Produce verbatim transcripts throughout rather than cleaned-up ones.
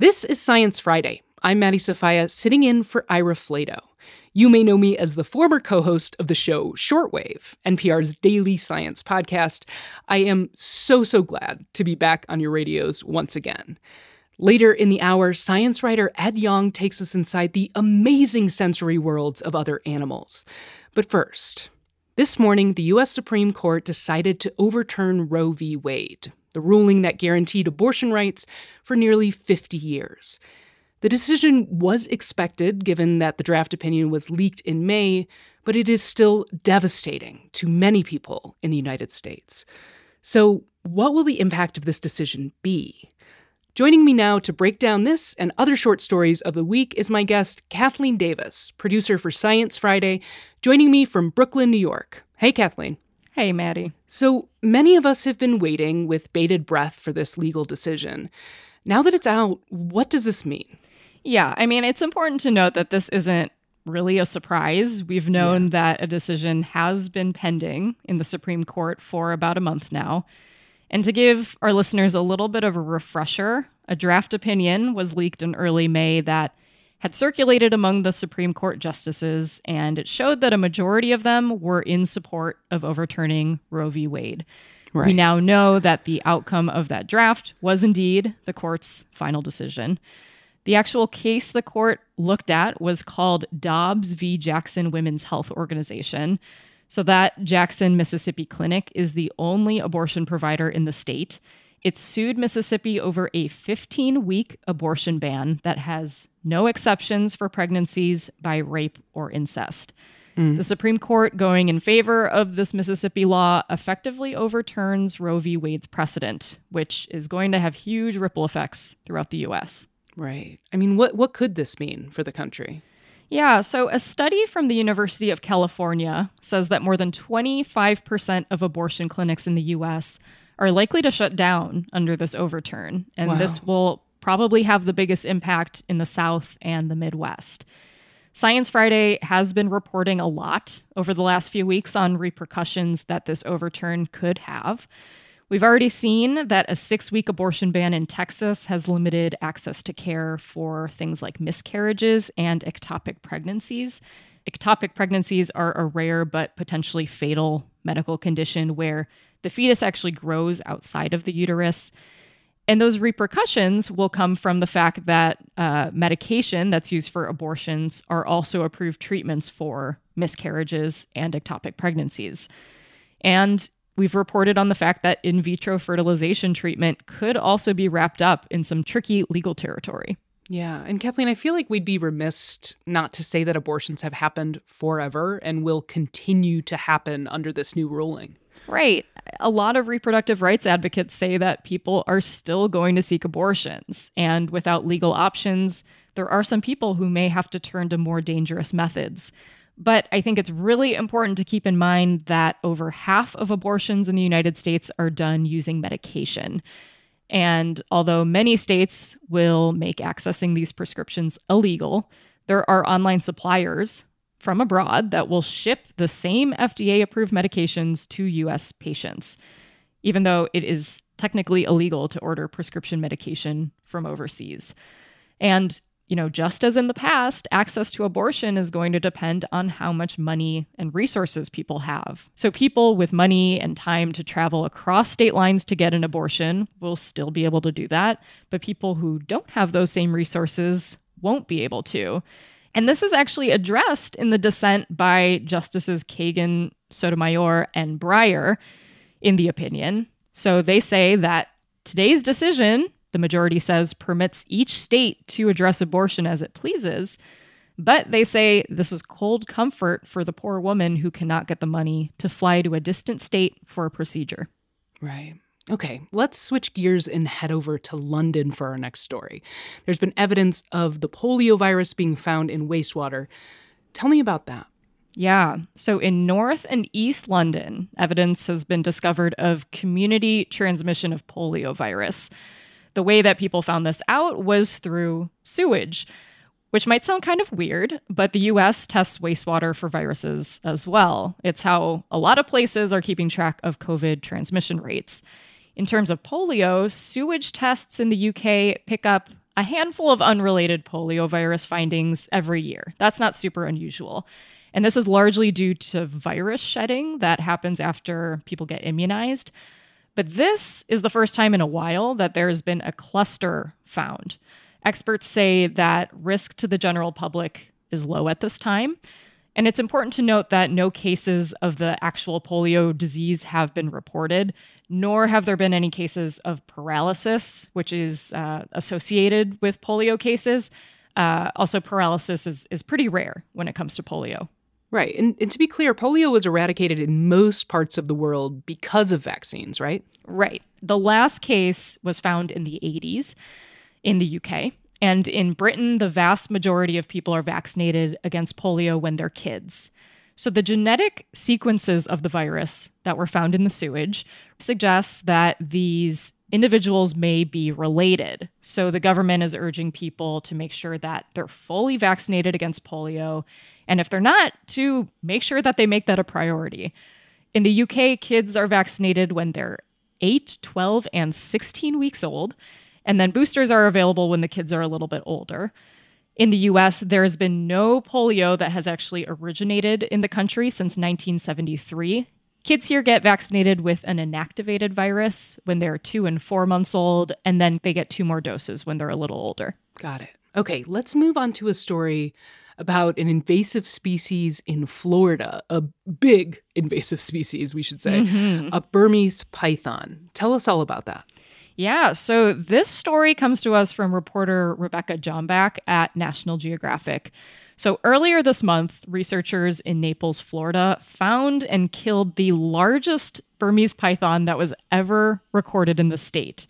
This is Science Friday. I'm Maddie Sofia, sitting in for Ira Flato. You may know me as the former co-host of the show Shortwave, N P R's daily science podcast. I am so, so glad to be back on your radios once again. Later in the hour, science writer Ed Yong takes us inside the amazing sensory worlds of other animals. But first, this morning, the U S Supreme Court decided to overturn Roe v. Wade, the ruling that guaranteed abortion rights for nearly fifty years. The decision was expected, given that the draft opinion was leaked in May, but it is still devastating to many people in the United States. So, what will the impact of this decision be? Joining me now to break down this and other short stories of the week is my guest, Kathleen Davis, producer for Science Friday, joining me from Brooklyn, New York. Hey, Kathleen. Hey, Maddie. So many of us have been waiting with bated breath for this legal decision. Now that it's out, what does this mean? Yeah, I mean, it's important to note that this isn't really a surprise. We've known yeah. that a decision has been pending in the Supreme Court for about a month now. And to give our listeners a little bit of a refresher, a draft opinion was leaked in early May that had circulated among the Supreme Court justices, and it showed that a majority of them were in support of overturning Roe v. Wade. Right. We now know that the outcome of that draft was indeed the court's final decision. The actual case the court looked at was called Dobbs v. Jackson Women's Health Organization. So that Jackson, Mississippi clinic is the only abortion provider in the state. It sued Mississippi over a fifteen-week abortion ban that has no exceptions for pregnancies by rape or incest. Mm. The Supreme Court, going in favor of this Mississippi law, effectively overturns Roe v. Wade's precedent, which is going to have huge ripple effects throughout the U S. Right. I mean, what what could this mean for the country? Yeah, so a study from the University of California says that more than twenty-five percent of abortion clinics in the U S are likely to shut down under this overturn. And wow. this will probably have the biggest impact in the South and the Midwest. Science Friday has been reporting a lot over the last few weeks on repercussions that this overturn could have. We've already seen that a six-week abortion ban in Texas has limited access to care for things like miscarriages and ectopic pregnancies. Ectopic pregnancies are a rare but potentially fatal medical condition where the fetus actually grows outside of the uterus. And those repercussions will come from the fact that uh, medication that's used for abortions are also approved treatments for miscarriages and ectopic pregnancies. And we've reported on the fact that in vitro fertilization treatment could also be wrapped up in some tricky legal territory. Yeah. And Kathleen, I feel like we'd be remiss not to say that abortions have happened forever and will continue to happen under this new ruling. Right. A lot of reproductive rights advocates say that people are still going to seek abortions. And without legal options, there are some people who may have to turn to more dangerous methods. But I think it's really important to keep in mind that over half of abortions in the United States are done using medication. And although many states will make accessing these prescriptions illegal, there are online suppliers from abroad that will ship the same F D A-approved medications to U S patients, even though it is technically illegal to order prescription medication from overseas. And you know, just as in the past, access to abortion is going to depend on how much money and resources people have. So people with money and time to travel across state lines to get an abortion will still be able to do that. But people who don't have those same resources won't be able to. And this is actually addressed in the dissent by Justices Kagan, Sotomayor, and Breyer in the opinion. So they say that today's decision, the majority says, permits each state to address abortion as it pleases, but they say this is cold comfort for the poor woman who cannot get the money to fly to a distant state for a procedure. Right. Okay, let's switch gears and head over to London for our next story. There's been evidence of the poliovirus being found in wastewater. Tell me about that. Yeah. So in North and East London, evidence has been discovered of community transmission of poliovirus. The way that people found this out was through sewage, which might sound kind of weird, but the U S tests wastewater for viruses as well. It's how a lot of places are keeping track of COVID transmission rates. In terms of polio, sewage tests in the U K pick up a handful of unrelated poliovirus findings every year. That's not super unusual. And this is largely due to virus shedding that happens after people get immunized. But this is the first time in a while that there has been a cluster found. Experts say that risk to the general public is low at this time. And it's important to note that no cases of the actual polio disease have been reported, nor have there been any cases of paralysis, which is uh, associated with polio cases. Uh, also, paralysis is, is pretty rare when it comes to polio. Right. And, and to be clear, polio was eradicated in most parts of the world because of vaccines, right? Right. The last case was found in the eighties in the U K. And in Britain, the vast majority of people are vaccinated against polio when they're kids. So the genetic sequences of the virus that were found in the sewage suggests that these individuals may be related. So the government is urging people to make sure that they're fully vaccinated against polio. And if they're not, to make sure that they make that a priority. In the U K, kids are vaccinated when they're eight, twelve, and sixteen weeks old. And then boosters are available when the kids are a little bit older. In the U S, there has been no polio that has actually originated in the country since nineteen seventy-three. Kids here get vaccinated with an inactivated virus when they're two and four months old, and then they get two more doses when they're a little older. Got it. Okay, let's move on to a story about an invasive species in Florida, a big invasive species, we should say, mm-hmm. a Burmese python. Tell us all about that. Yeah, so this story comes to us from reporter Rebecca Jombach at National Geographic. So earlier this month, researchers in Naples, Florida, found and killed the largest Burmese python that was ever recorded in the state.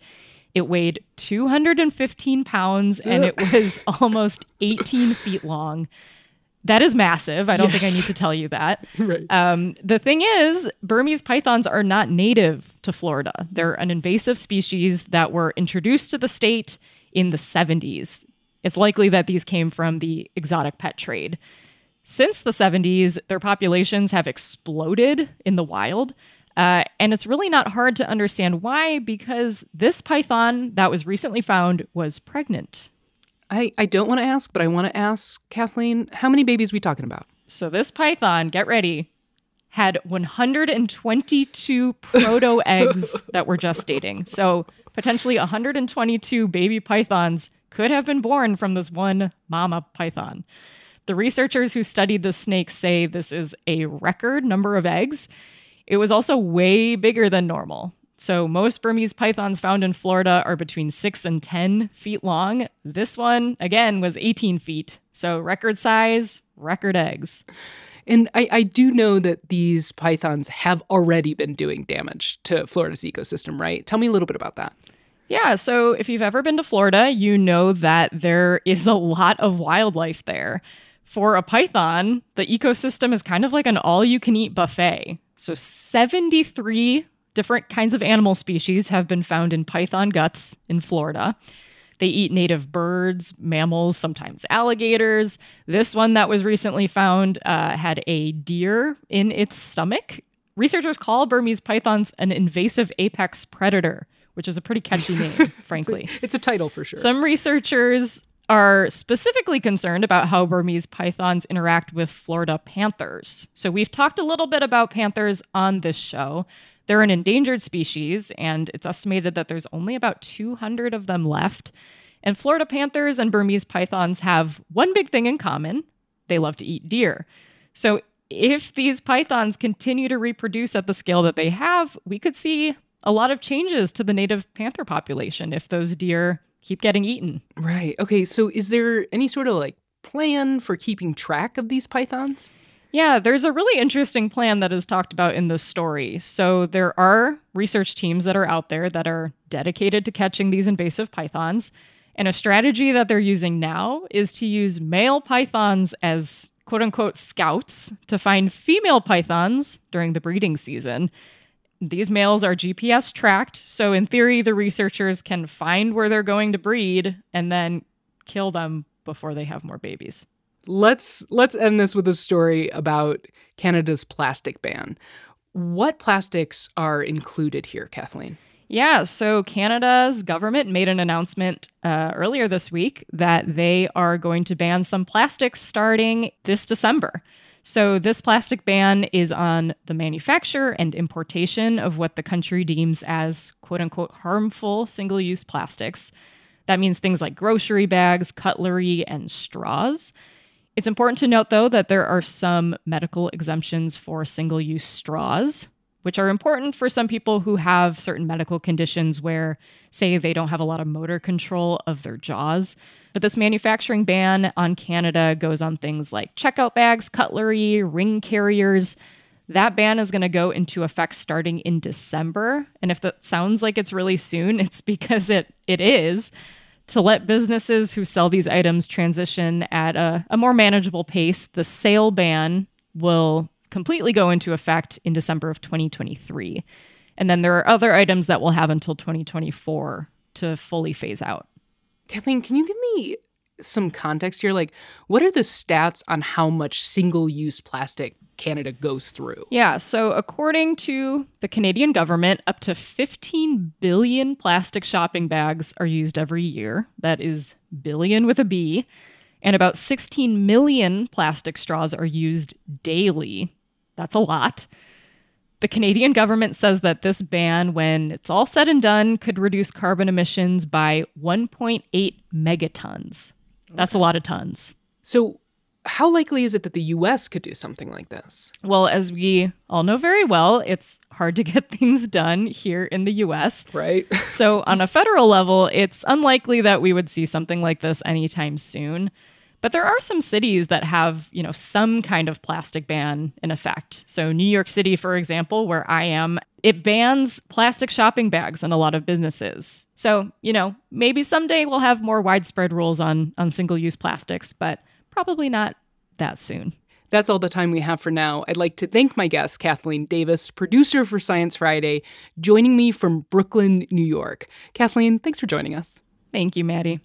It weighed two hundred fifteen pounds and it was almost eighteen feet long. That is massive. I don't yes. think I need to tell you that. Right. Um, the thing is, Burmese pythons are not native to Florida. They're an invasive species that were introduced to the state in the seventies. It's likely that these came from the exotic pet trade. Since the seventies, their populations have exploded in the wild. Uh, and it's really not hard to understand why, because this python that was recently found was pregnant. I, I don't want to ask, but I want to ask, Kathleen, how many babies are we talking about? So this python, get ready, had one hundred twenty-two proto eggs that were gestating. So potentially one hundred twenty-two baby pythons could have been born from this one mama python. The researchers who studied the snake say this is a record number of eggs. It was also way bigger than normal. So most Burmese pythons found in Florida are between six and ten feet long. This one, again, was eighteen feet. So record size, record eggs. And I, I do know that these pythons have already been doing damage to Florida's ecosystem, right? Tell me a little bit about that. Yeah, so if you've ever been to Florida, you know that there is a lot of wildlife there. For a python, the ecosystem is kind of like an all-you-can-eat buffet. So seventy-three different kinds of animal species have been found in python guts in Florida. They eat native birds, mammals, sometimes alligators. This one that was recently found uh, had a deer in its stomach. Researchers call Burmese pythons an invasive apex predator, which is a pretty catchy name, frankly. It's a, it's a title for sure. Some researchers are specifically concerned about how Burmese pythons interact with Florida panthers. So we've talked a little bit about panthers on this show. They're an endangered species, and it's estimated that there's only about two hundred of them left. And Florida panthers and Burmese pythons have one big thing in common. They love to eat deer. So if these pythons continue to reproduce at the scale that they have, we could see a lot of changes to the native panther population if those deer keep getting eaten. Right. Okay. So is there any sort of like plan for keeping track of these pythons? Yeah, there's a really interesting plan that is talked about in this story. So there are research teams that are out there that are dedicated to catching these invasive pythons. And a strategy that they're using now is to use male pythons as quote unquote scouts to find female pythons during the breeding season. These males are G P S tracked, so in theory, the researchers can find where they're going to breed and then kill them before they have more babies. Let's let's end this with a story about Canada's plastic ban. What plastics are included here, Kathleen? Yeah, so Canada's government made an announcement uh, earlier this week that they are going to ban some plastics starting this December. So this plastic ban is on the manufacture and importation of what the country deems as quote-unquote harmful single-use plastics. That means things like grocery bags, cutlery, and straws. It's important to note, though, that there are some medical exemptions for single-use straws, which are important for some people who have certain medical conditions where, say, they don't have a lot of motor control of their jaws. But this manufacturing ban on Canada goes on things like checkout bags, cutlery, ring carriers. That ban is going to go into effect starting in December. And if that sounds like it's really soon, it's because it it is. To let businesses who sell these items transition at a, a more manageable pace, the sale ban will completely go into effect in December of twenty twenty-three. And then there are other items that we'll have until twenty twenty-four to fully phase out. Kathleen, can you give me some context here? Like, what are the stats on how much single-use plastic Canada goes through? Yeah, so according to the Canadian government, up to fifteen billion plastic shopping bags are used every year. That is billion with a B. And about sixteen million plastic straws are used daily. That's a lot. The Canadian government says that this ban, when it's all said and done, could reduce carbon emissions by one point eight megatons. That's a lot of tons. So how likely is it that the U S could do something like this? Well, as we all know very well, it's hard to get things done here in the U S. Right. So on a federal level, it's unlikely that we would see something like this anytime soon. But there are some cities that have, you know, some kind of plastic ban in effect. So New York City, for example, where I am, it bans plastic shopping bags in a lot of businesses. So, you know, maybe someday we'll have more widespread rules on, on single-use plastics, but probably not that soon. That's all the time we have for now. I'd like to thank my guest, Kathleen Davis, producer for Science Friday, joining me from Brooklyn, New York. Kathleen, thanks for joining us. Thank you, Maddie.